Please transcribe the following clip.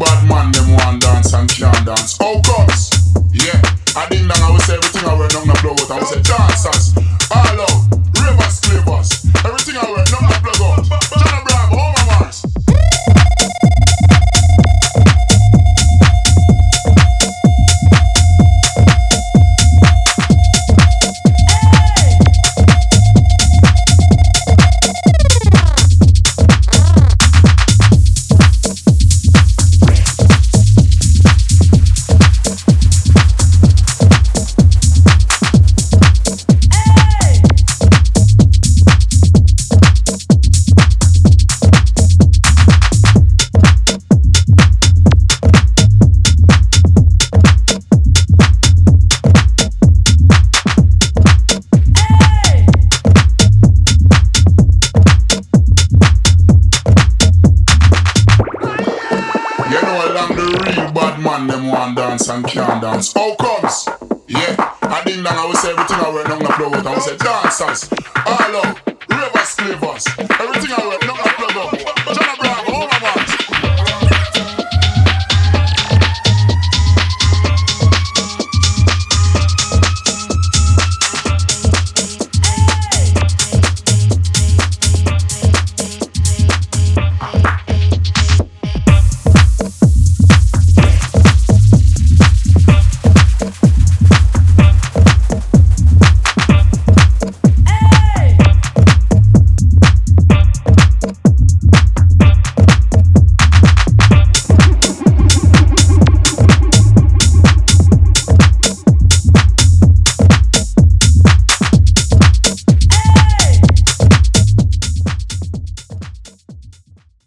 bad man them want dance and can't dance. Oh, cops. Yeah. I ding dong, I will say everything I wear, none no blow out. I will say dancers, all out, ravers, slavers, everything I wear, none no blow out. John Abraham, all my mars. And can't dance. How comes? Yeah, I ding dong, I will say everything I wear, none no blow out. I will say dancers, all out.